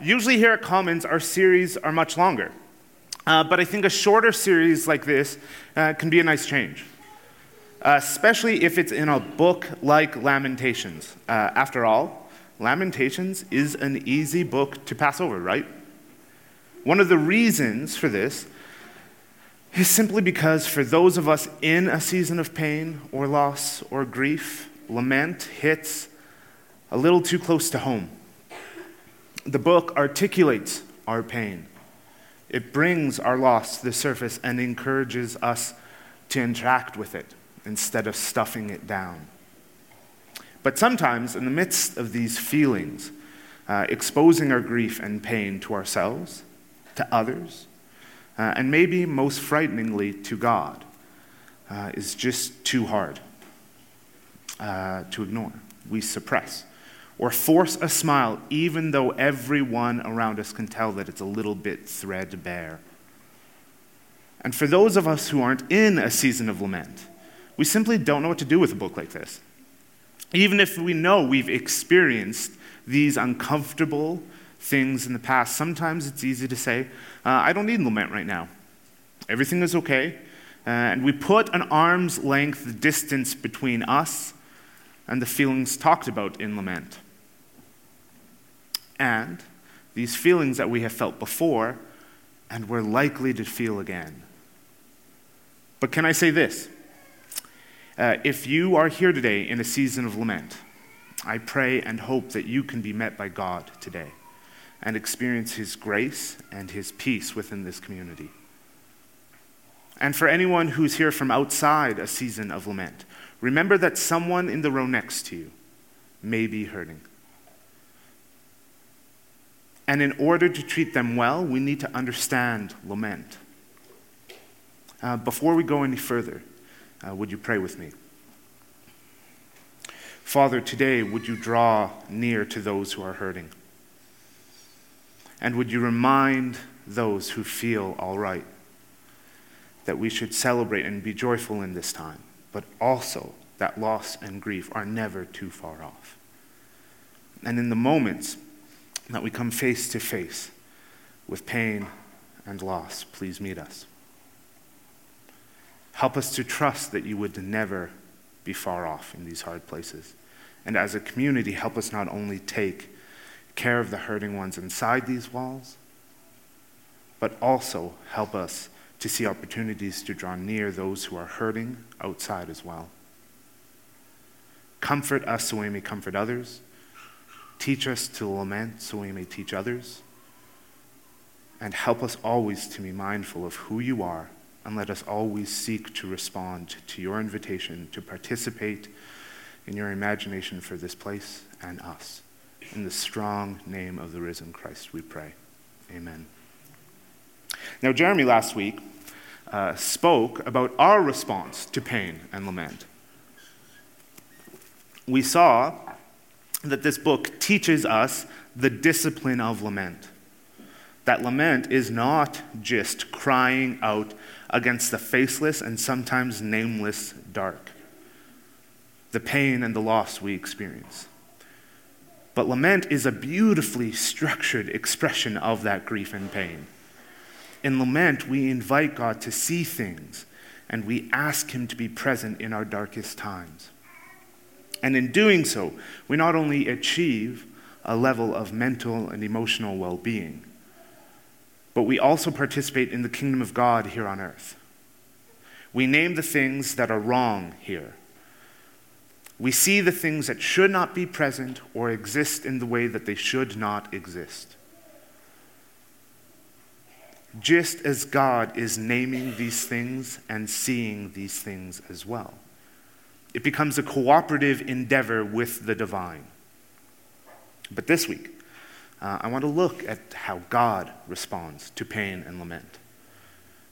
Usually here at Commons, our series are much longer. But I think a shorter series like this can be a nice change, especially if it's in a book like Lamentations. After all, Lamentations is an easy book to pass over, right? One of the reasons for this is simply because for those of us in a season of pain or loss or grief, lament hits a little too close to home. The book articulates our pain. It brings our loss to the surface and encourages us to interact with it instead of stuffing it down. But sometimes, in the midst of these feelings, exposing our grief and pain to ourselves, to others, and maybe most frighteningly to God, is just too hard to ignore. We suppress or force a smile even though everyone around us can tell that it's a little bit threadbare. And for those of us who aren't in a season of lament, we simply don't know what to do with a book like this. Even if we know we've experienced these uncomfortable things in the past, sometimes it's easy to say, I don't need lament right now. Everything is okay. And we put an arm's length distance between us and the feelings talked about in lament. And these feelings that we have felt before and we're likely to feel again. But can I say this? If you are here today in a season of lament, I pray and hope that you can be met by God today and experience His grace and His peace within this community. And for anyone who's here from outside a season of lament, remember that someone in the row next to you may be hurting. And in order to treat them well, we need to understand lament. Before we go any further, would you pray with me? Father, today would you draw near to those who are hurting? And would you remind those who feel all right that we should celebrate and be joyful in this time, but also that loss and grief are never too far off. And in the moments that we come face to face with pain and loss, please meet us. Help us to trust that you would never be far off in these hard places. And as a community, help us not only take care of the hurting ones inside these walls, but also help us to see opportunities to draw near those who are hurting outside as well. Comfort us so we may comfort others. Teach us to lament so we may teach others. And help us always to be mindful of who you are, and let us always seek to respond to your invitation to participate in your imagination for this place and us. In the strong name of the risen Christ we pray. Amen. Now, Jeremy last week spoke about our response to pain and lament. We saw that this book teaches us the discipline of lament. That lament is not just crying out against the faceless and sometimes nameless dark, the pain and the loss we experience. But lament is a beautifully structured expression of that grief and pain. In lament, we invite God to see things, and we ask Him to be present in our darkest times. And in doing so, we not only achieve a level of mental and emotional well-being, but we also participate in the kingdom of God here on earth. We name the things that are wrong here. We see the things that should not be present or exist in the way that they should not exist. Just as God is naming these things and seeing these things as well. It becomes a cooperative endeavor with the divine. But this week, I want to look at how God responds to pain and lament.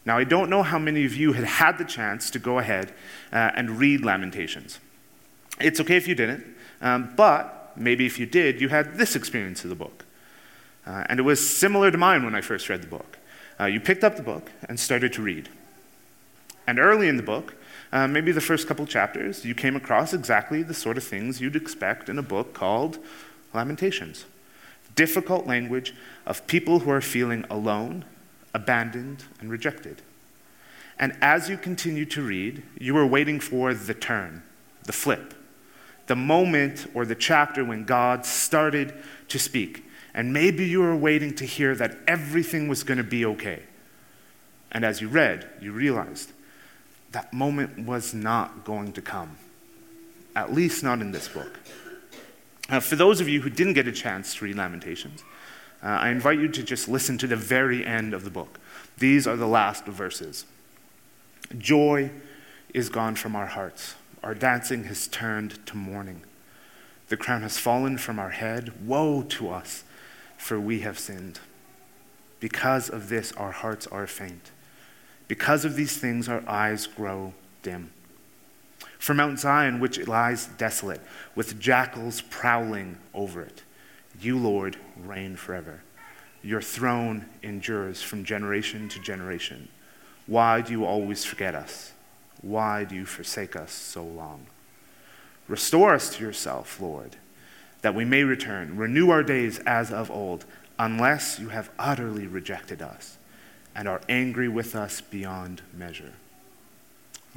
Now, I don't know how many of you had had the chance to go ahead and read Lamentations. It's okay if you didn't, but maybe if you did, you had this experience of the book. And it was similar to mine when I first read the book. You picked up the book and started to read. And early in the book, maybe the first couple chapters, you came across exactly the sort of things you'd expect in a book called Lamentations. difficult language of people who are feeling alone, abandoned, and rejected. And as you continue to read, you are waiting for the turn, the flip, the moment or the chapter when God started to speak. And maybe you were waiting to hear that everything was going to be okay. And as you read, you realized that moment was not going to come, at least not in this book. For those of you who didn't get a chance to read Lamentations, I invite you to just listen to the very end of the book. These are the last verses. Joy is gone from our hearts. Our dancing has turned to mourning. The crown has fallen from our head. Woe to us, for we have sinned. Because of this, our hearts are faint. Because of these things, our eyes grow dim. For Mount Zion, which lies desolate, with jackals prowling over it, you, Lord, reign forever. Your throne endures from generation to generation. Why do you always forget us? Why do you forsake us so long? Restore us to yourself, Lord, that we may return. Renew our days as of old, unless you have utterly rejected us and are angry with us beyond measure.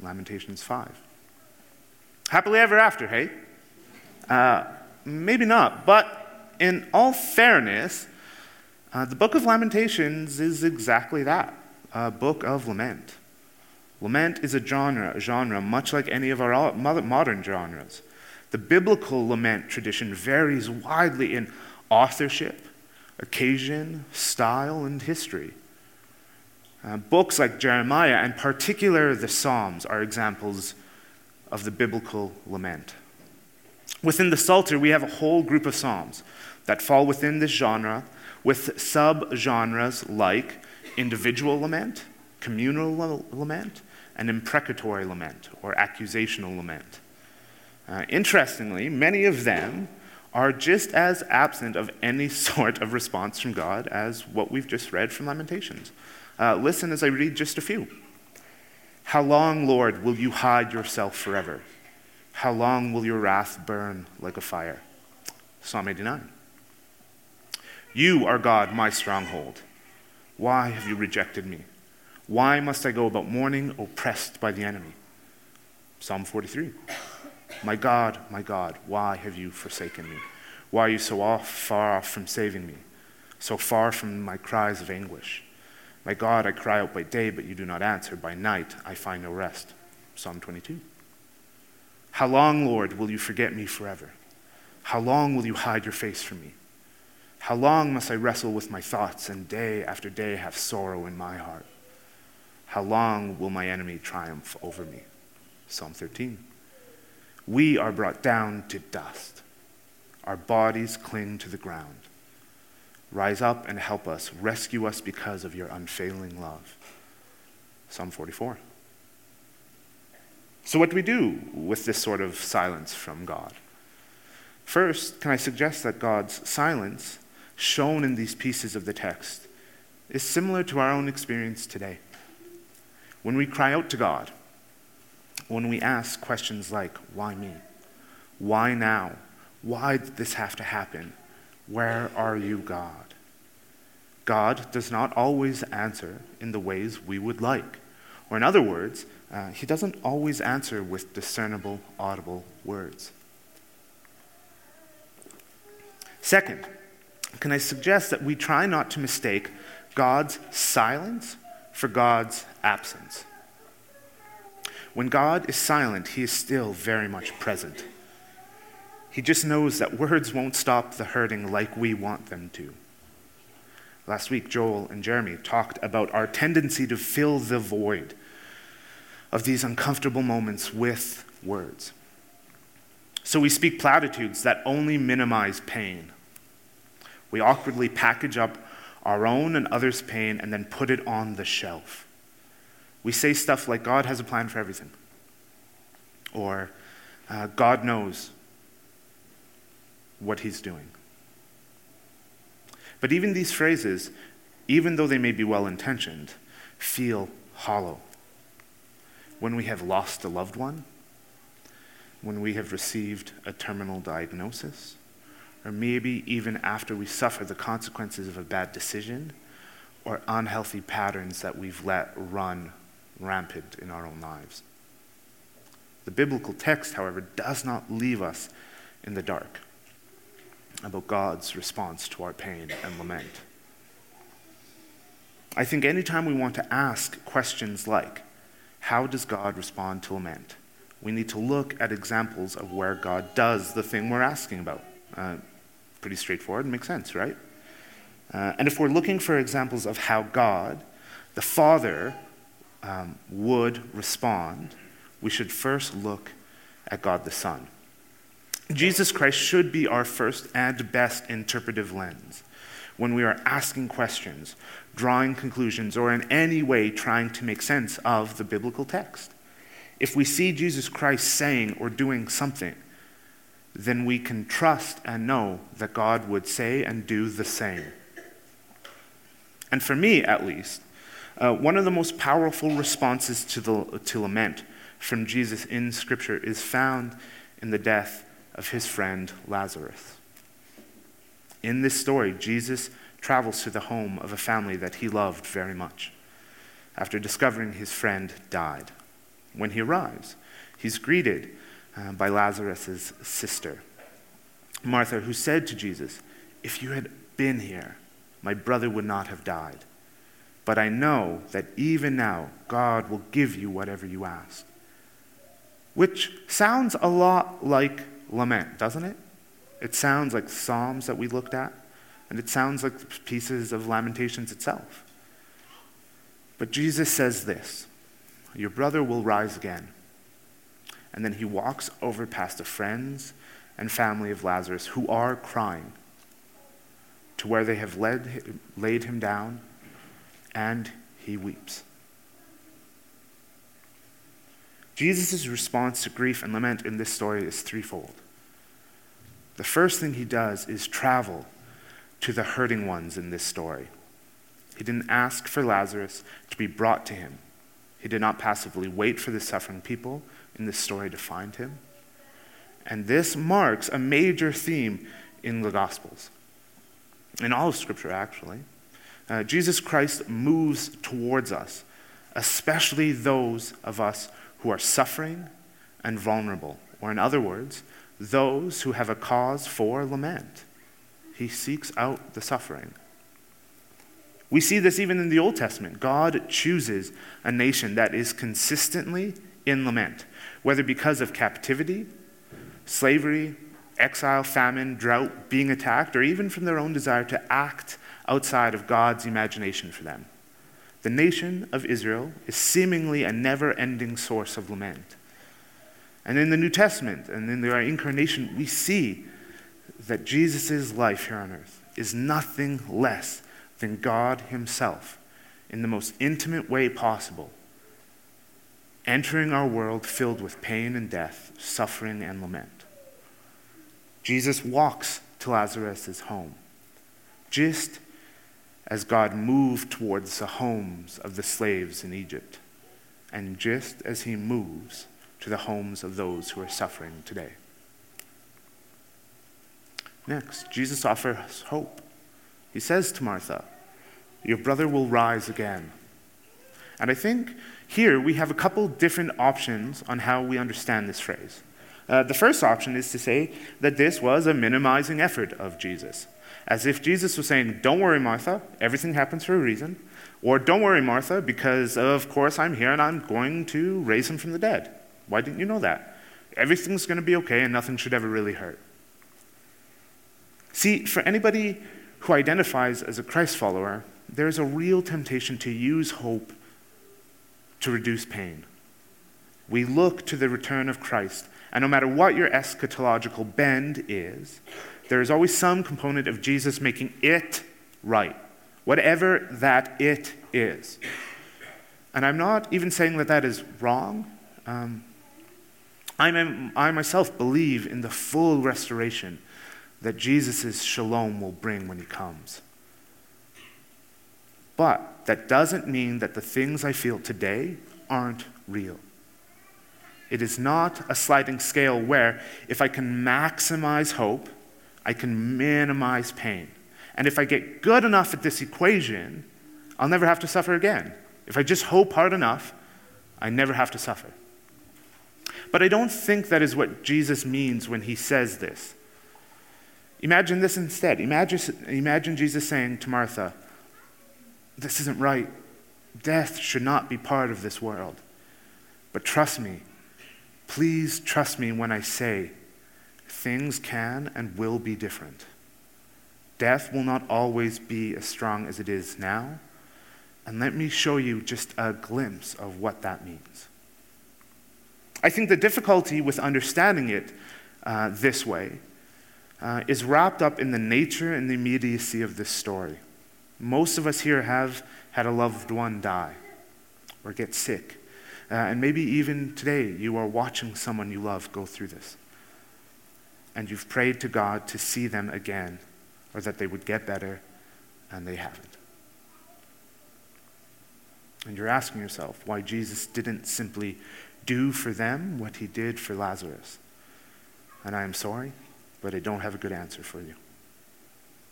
Lamentations 5. Happily ever after, hey? Maybe not, but in all fairness, the book of Lamentations is exactly that, a book of lament. Lament is a genre much like any of our modern genres. The biblical lament tradition varies widely in authorship, occasion, style, and history. Books like Jeremiah, and particularly the Psalms, are examples of the biblical lament. Within the Psalter, we have a whole group of psalms that fall within this genre, with sub-genres like individual lament, communal lament, and imprecatory lament, or accusational lament. Interestingly, many of them are just as absent of any sort of response from God as what we've just read from Lamentations. Listen as I read just a few. How long, Lord, will you hide yourself forever? How long will your wrath burn like a fire? Psalm 89. You are God, my stronghold. Why have you rejected me? Why must I go about mourning, oppressed by the enemy? Psalm 43. My God, why have you forsaken me? Why are you so far off from saving me, so far from my cries of anguish? My God, I cry out by day, but you do not answer. By night, I find no rest. Psalm 22. How long, Lord, will you forget me forever? How long will you hide your face from me? How long must I wrestle with my thoughts and day after day have sorrow in my heart? How long will my enemy triumph over me? Psalm 13. We are brought down to dust. Our bodies cling to the ground. Rise up and help us. Rescue us because of your unfailing love. Psalm 44. So what do we do with this sort of silence from God? First, can I suggest that God's silence, shown in these pieces of the text, is similar to our own experience today. When we cry out to God, when we ask questions like, why me? Why now? Why did this have to happen? Where are you, God? God does not always answer in the ways we would like. Or in other words, he doesn't always answer with discernible, audible words. Second, can I suggest that we try not to mistake God's silence for God's absence. When God is silent, he is still very much present. He just knows that words won't stop the hurting like we want them to. Last week, Joel and Jeremy talked about our tendency to fill the void of these uncomfortable moments with words. So we speak platitudes that only minimize pain. We awkwardly package up our own and others' pain, and then put it on the shelf. We say stuff like, God has a plan for everything. Or, God knows what he's doing. But even these phrases, even though they may be well-intentioned, feel hollow. When we have lost a loved one, when we have received a terminal diagnosis, or maybe even after we suffer the consequences of a bad decision or unhealthy patterns that we've let run rampant in our own lives. The biblical text, however, does not leave us in the dark about God's response to our pain and lament. I think anytime we want to ask questions like, how does God respond to lament? We need to look at examples of where God does the thing we're asking about. Pretty straightforward, makes sense, right? And if we're looking for examples of how God, the Father, would respond, we should first look at God the Son. Jesus Christ should be our first and best interpretive lens when we are asking questions, drawing conclusions, or in any way trying to make sense of the biblical text. If we see Jesus Christ saying or doing something, then we can trust and know that God would say and do the same. And for me, at least, one of the most powerful responses to lament from Jesus in Scripture is found in the death of his friend Lazarus. In this story, Jesus travels to the home of a family that he loved very much after discovering his friend died. When he arrives, he's greeted by Lazarus' sister, Martha, who said to Jesus, "If you had been here, my brother would not have died. But I know that even now, God will give you whatever you ask." Which sounds a lot like lament, doesn't it? It sounds like Psalms that we looked at, and it sounds like pieces of Lamentations itself. But Jesus says this, "Your brother will rise again." And then he walks over past the friends and family of Lazarus, who are crying, to where they have laid him down, and he weeps. Jesus' response to grief and lament in this story is threefold. The first thing he does is travel to the hurting ones in this story. He didn't ask for Lazarus to be brought to him. He did not passively wait for the suffering people in this story to find him. And this marks a major theme in the Gospels, in all of Scripture, actually. Jesus Christ moves towards us, especially those of us who are suffering and vulnerable, or in other words, those who have a cause for lament. He seeks out the suffering. We see this even in the Old Testament. God chooses a nation that is consistently in lament, whether because of captivity, slavery, exile, famine, drought, being attacked, or even from their own desire to act outside of God's imagination for them. The nation of Israel is seemingly a never-ending source of lament. And in the New Testament and in their incarnation, we see that Jesus' life here on earth is nothing less than God himself in the most intimate way possible, entering our world filled with pain and death, suffering and lament. Jesus walks to Lazarus' home, just as God moved towards the homes of the slaves in Egypt, and just as he moves to the homes of those who are suffering today. Next, Jesus offers hope. He says to Martha, "Your brother will rise again." And I think here we have a couple different options on how we understand this phrase. The first option is to say that this was a minimizing effort of Jesus, as if Jesus was saying, "Don't worry, Martha, everything happens for a reason," or "Don't worry, Martha, because of course I'm here and I'm going to raise him from the dead. Why didn't you know that? Everything's going to be okay and nothing should ever really hurt." See, for anybody who identifies as a Christ follower, there's a real temptation to use hope to reduce pain. We look to the return of Christ, and no matter what your eschatological bend is, there is always some component of Jesus making it right, whatever that it is. And I'm not even saying that that is wrong. I myself believe in the full restoration that Jesus' shalom will bring when he comes. But that doesn't mean that the things I feel today aren't real. It is not a sliding scale where if I can maximize hope, I can minimize pain. And if I get good enough at this equation, I'll never have to suffer again. If I just hope hard enough, I never have to suffer. But I don't think that is what Jesus means when he says this. Imagine this instead. Imagine Jesus saying to Martha, "This isn't right. Death should not be part of this world. But trust me. Please trust me when I say things can and will be different. Death will not always be as strong as it is now. And let me show you just a glimpse of what that means." I think the difficulty with understanding it this way is wrapped up in the nature and the immediacy of this story. Most of us here have had a loved one die or get sick. And maybe even today you are watching someone you love go through this. And you've prayed to God to see them again or that they would get better, and they haven't. And you're asking yourself why Jesus didn't simply do for them what he did for Lazarus. And I am sorry, but I don't have a good answer for you.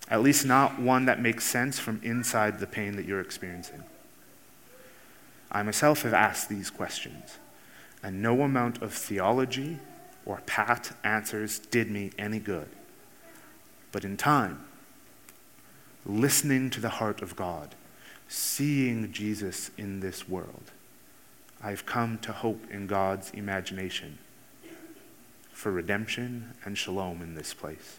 At least not one that makes sense from inside the pain that you're experiencing. I myself have asked these questions, and no amount of theology or pat answers did me any good. But in time, listening to the heart of God, seeing Jesus in this world, I've come to hope in God's imagination for redemption and shalom in this place.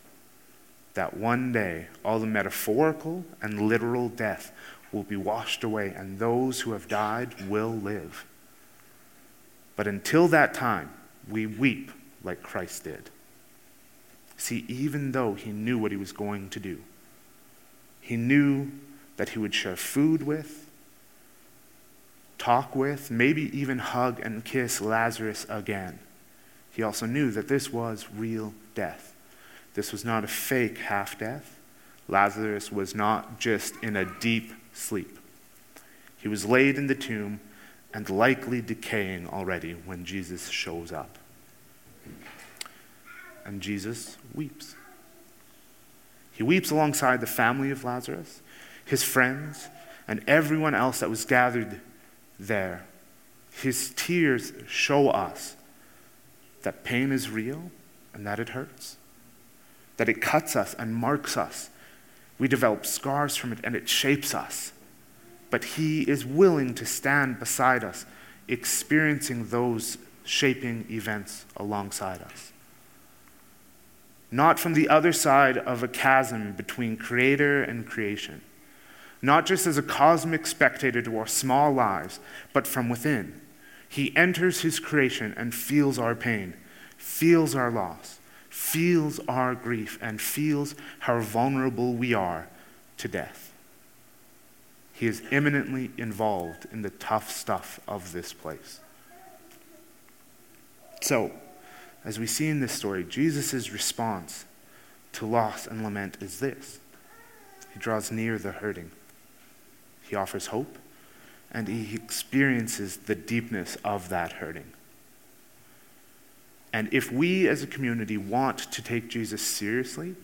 That one day, all the metaphorical and literal death will be washed away, and those who have died will live. But until that time, we weep like Christ did. See, even though he knew what he was going to do, he knew that he would share food with, talk with, maybe even hug and kiss Lazarus again. He also knew that this was real death. This was not a fake half-death. Lazarus was not just in a deep sleep. He was laid in the tomb and likely decaying already when Jesus shows up. And Jesus weeps. He weeps alongside the family of Lazarus, his friends, and everyone else that was gathered there. His tears show us that pain is real and that it hurts, that it cuts us and marks us. We develop scars from it and it shapes us. But he is willing to stand beside us, experiencing those shaping events alongside us. Not from the other side of a chasm between creator and creation. Not just as a cosmic spectator to our small lives, but from within. He enters his creation and feels our pain, feels our loss, feels our grief, and feels how vulnerable we are to death. He is imminently involved in the tough stuff of this place. So, as we see in this story, Jesus' response to loss and lament is this. He draws near the hurting. He offers hope, and he experiences the deepness of that hurting. And if we as a community want to take Jesus seriously,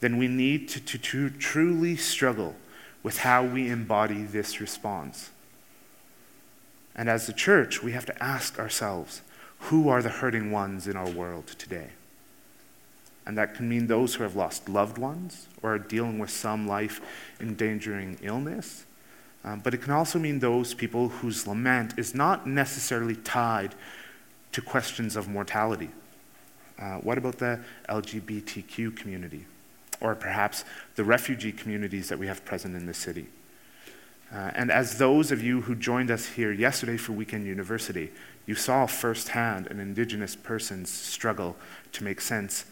then we need to truly struggle with how we embody this response. And as the church, we have to ask ourselves, who are the hurting ones in our world today? And that can mean those who have lost loved ones or are dealing with some life-endangering illness. But it can also mean those people whose lament is not necessarily tied to questions of mortality. What about the LGBTQ community? Or perhaps the refugee communities that we have present in this city? And as those of you who joined us here yesterday for Weekend University, you saw firsthand an Indigenous person's struggle to make sense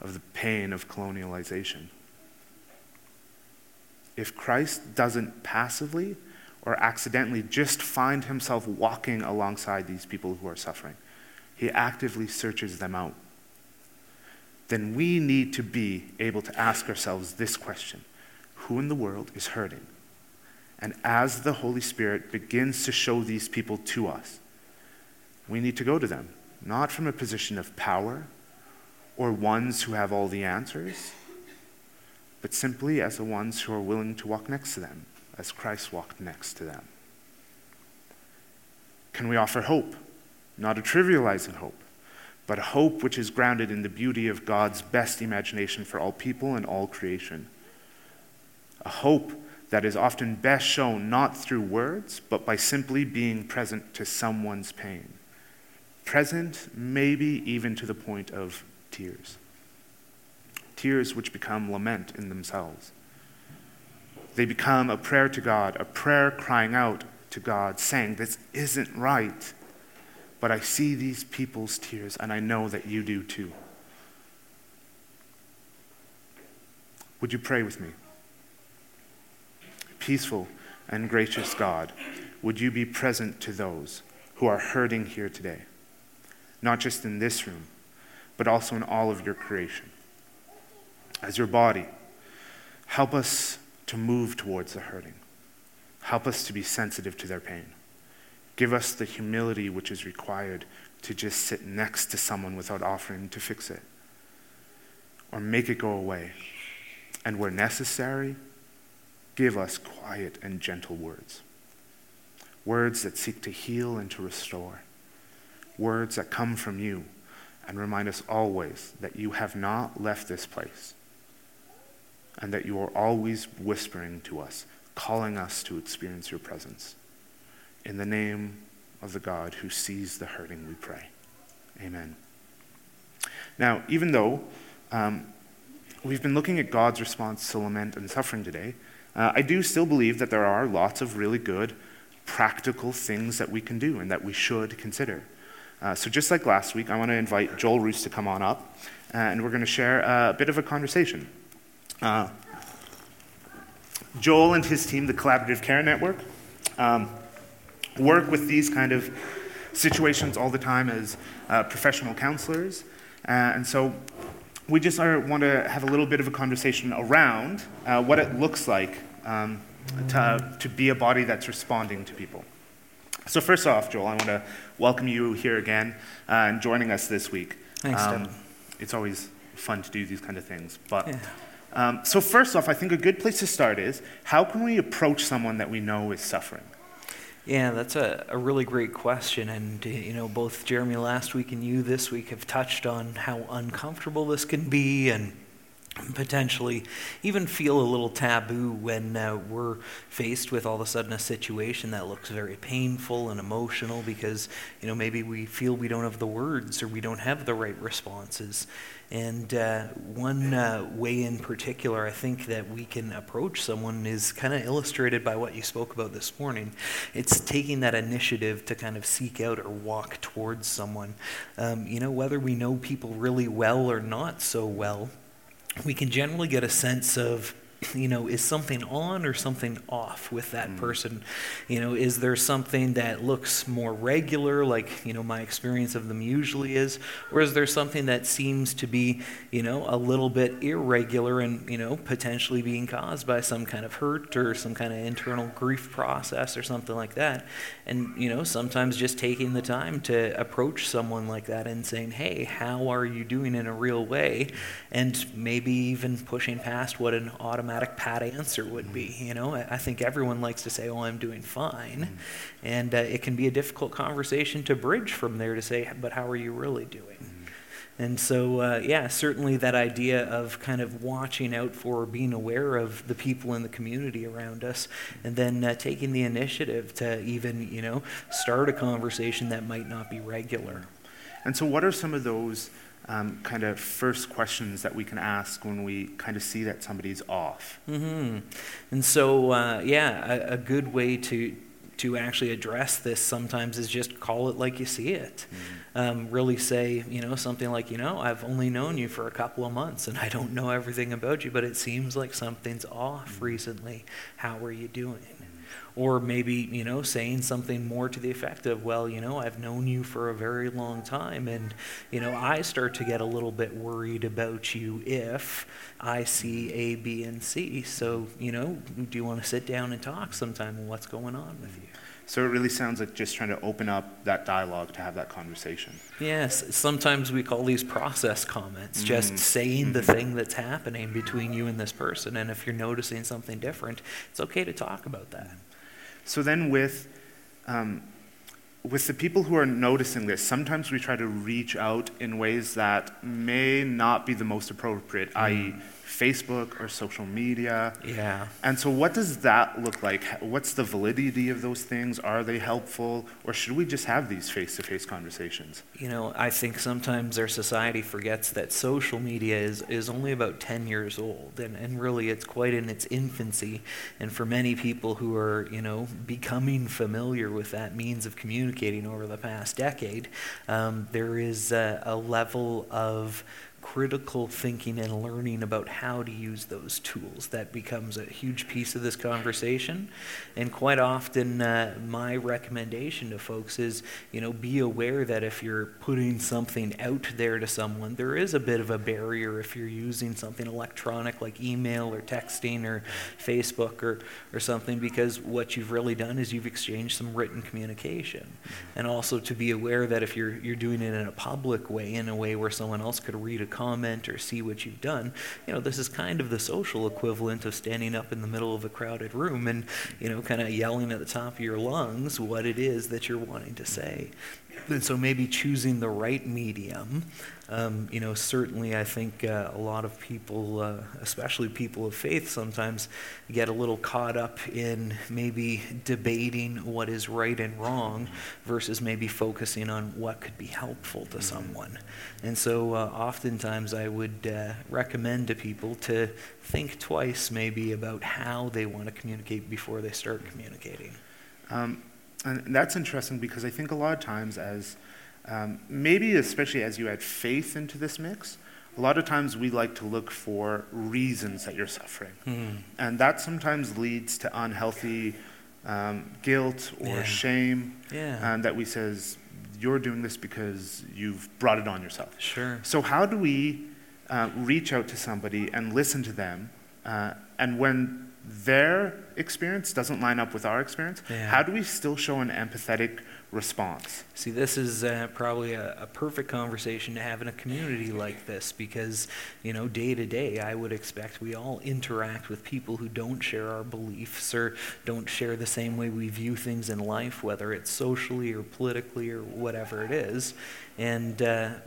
of the pain of colonialization. If Christ doesn't passively or accidentally just find himself walking alongside these people who are suffering, he actively searches them out, then we need to be able to ask ourselves this question: who in the world is hurting? And as the Holy Spirit begins to show these people to us, we need to go to them, not from a position of power or ones who have all the answers, but simply as the ones who are willing to walk next to them, as Christ walked next to them. Can we offer hope? Not a trivializing hope, but a hope which is grounded in the beauty of God's best imagination for all people and all creation. A hope that is often best shown not through words, but by simply being present to someone's pain. Present, maybe even to the point of tears. Tears which become lament in themselves. They become a prayer to God, a prayer crying out to God, saying, "This isn't right, but I see these people's tears, and I know that you do too." Would you pray with me? Peaceful and gracious God, would you be present to those who are hurting here today, not just in this room, but also in all of your creation? As your body, help us to move towards the hurting. Help us to be sensitive to their pain. Give us the humility which is required to just sit next to someone without offering to fix it or make it go away. And where necessary, give us quiet and gentle words. Words that seek to heal and to restore. Words that come from you and remind us always that you have not left this place, and that you are always whispering to us, calling us to experience your presence. In the name of the God who sees the hurting, we pray. Amen. Now, even though we've been looking at God's response to lament and suffering today, I do still believe that there are lots of really good, practical things that we can do and that we should consider. So just like last week, I want to invite Joel Roos to come on up, and we're going to share a bit of a conversation. Joel and his team, the Collaborative Care Network, work with these kind of situations all the time as professional counselors. And so we just want to have a little bit of a conversation around what it looks like to be a body that's responding to people. So first off, Joel, I want to welcome you here again and joining us this week. Thanks, Devin. It's always fun to do these kind of things, but... Yeah. So first off, I think a good place to start is, how can we approach someone that we know is suffering? Yeah, that's a really great question. And, you know, both Jeremy last week and you this week have touched on how uncomfortable this can be and potentially even feel a little taboo when we're faced with all of a sudden a situation that looks very painful and emotional because, you know, maybe we feel we don't have the words or we don't have the right responses. And one way in particular, I think, that we can approach someone is kind of illustrated by what you spoke about this morning. It's taking that initiative to kind of seek out or walk towards someone. You know, whether we know people really well or not so well, we can generally get a sense of, you know, is something on or something off with that person? You know, is there something that looks more regular, like, you know, my experience of them usually is? Or is there something that seems to be, you know, a little bit irregular and, you know, potentially being caused by some kind of hurt or some kind of internal grief process or something like that? And, you know, sometimes just taking the time to approach someone like that and saying, hey, how are you doing in a real way? And maybe even pushing past what an automatic pat answer would be. You know, I think everyone likes to say, oh, I'm doing fine. And it can be a difficult conversation to bridge from there to say, but how are you really doing? And so, yeah, certainly that idea of kind of watching out for or being aware of the people in the community around us, and then taking the initiative to even, you know, start a conversation that might not be regular. And so what are some of those kind of first questions that we can ask when we kind of see that somebody's off? And so, yeah, a good way to actually address this sometimes is just call it like you see it. Really say, you know, something like, you know, I've only known you for a couple of months and I don't know everything about you, but it seems like something's off recently. How are you doing? Or maybe, you know, saying something more to the effect of, well, you know, I've known you for a very long time and, you know, I start to get a little bit worried about you if I see A, B, and C. So, you know, do you want to sit down and talk sometime? What's going on with you? So it really sounds like just trying to open up that dialogue to have that conversation. Yes, sometimes we call these process comments, just saying the thing that's happening between you and this person, and if you're noticing something different, it's okay to talk about that. So then with the people who are noticing this, sometimes we try to reach out in ways that may not be the most appropriate, i.e., Facebook or social media. Yeah. And so what does that look like? What's the validity of those things? Are they helpful? Or should we just have these face-to-face conversations? You know, I think sometimes our society forgets that social media is only about 10 years old, and really it's quite in its infancy. And for many people who are, you know, becoming familiar with that means of communicating over the past decade, there is a level of critical thinking and learning about how to use those tools. That becomes a huge piece of this conversation. And quite often, my recommendation to folks is, you know, be aware that if you're putting something out there to someone, there is a bit of a barrier if you're using something electronic like email or texting or Facebook or something, because what you've really done is you've exchanged some written communication. And also to be aware that if you're doing it in a public way, in a way where someone else could read a comment or see what you've done, you know, this is kind of the social equivalent of standing up in the middle of a crowded room and, you know, kind of yelling at the top of your lungs what it is that you're wanting to say. And so maybe choosing the right medium, you know, certainly I think a lot of people, especially people of faith, sometimes get a little caught up in maybe debating what is right and wrong versus maybe focusing on what could be helpful to someone. And so oftentimes I would recommend to people to think twice maybe about how they want to communicate before they start communicating. And that's interesting, because I think a lot of times as, maybe especially as you add faith into this mix, a lot of times we like to look for reasons that you're suffering. And that sometimes leads to unhealthy guilt or shame, that we says, you're doing this because you've brought it on yourself. Sure. So how do we reach out to somebody and listen to them, and when their experience doesn't line up with our experience, how do we still show an empathetic response? See, this is probably a perfect conversation to have in a community like this, because, you know, day to day, I would expect we all interact with people who don't share our beliefs or don't share the same way we view things in life, whether it's socially or politically or whatever it is. And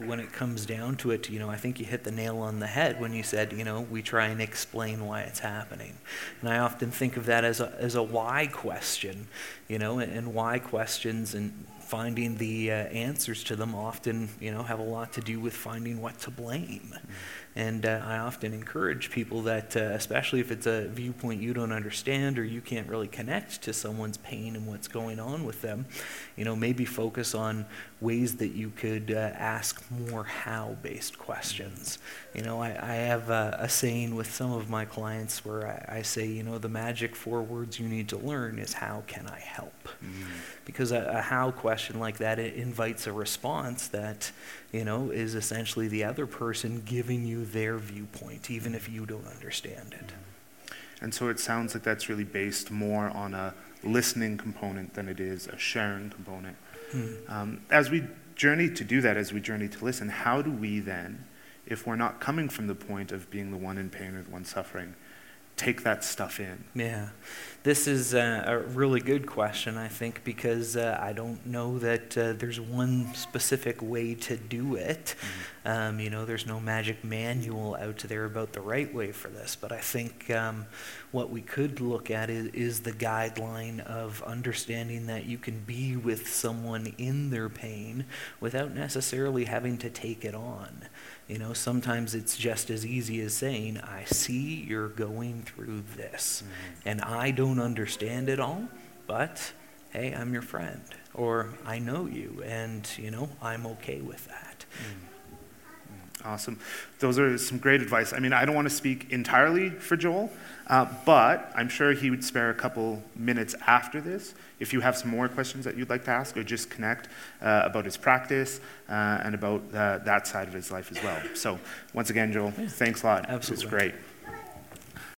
when it comes down to it, you know, I think you hit the nail on the head when you said, you know, we try and explain why it's happening. And I often think of that as a why question, you know, and why questions and finding the answers to them often, you know, have a lot to do with finding what to blame. And I often encourage people that, especially if it's a viewpoint you don't understand or you can't really connect to someone's pain and what's going on with them, you know, maybe focus on ways that you could ask more how-based questions. You know, I have a saying with some of my clients where I say, you know, the magic 4 words you need to learn is how can I help? Because a how question like that, it invites a response that, you know, is essentially the other person giving you their viewpoint, even if you don't understand it. And so it sounds like that's really based more on a listening component than it is a sharing component. As we journey to do that, as we journey to listen, how do we then, if we're not coming from the point of being the one in pain or the one suffering, take that stuff in? Yeah, this is a really good question, I think, because I don't know that there's one specific way to do it. You know, there's no magic manual out there about the right way for this, but I think what we could look at is the guideline of understanding that you can be with someone in their pain without necessarily having to take it on. You know, sometimes it's just as easy as saying, I see you're going through this, and I don't understand it all, but hey, I'm your friend, or I know you, and, you know, I'm okay with that. Awesome. Those are some great advice. I mean, I don't want to speak entirely for Joel, but I'm sure he would spare a couple minutes after this if you have some more questions that you'd like to ask or just connect about his practice and about that side of his life as well. So once again, Joel, thanks a lot. Absolutely. It was great.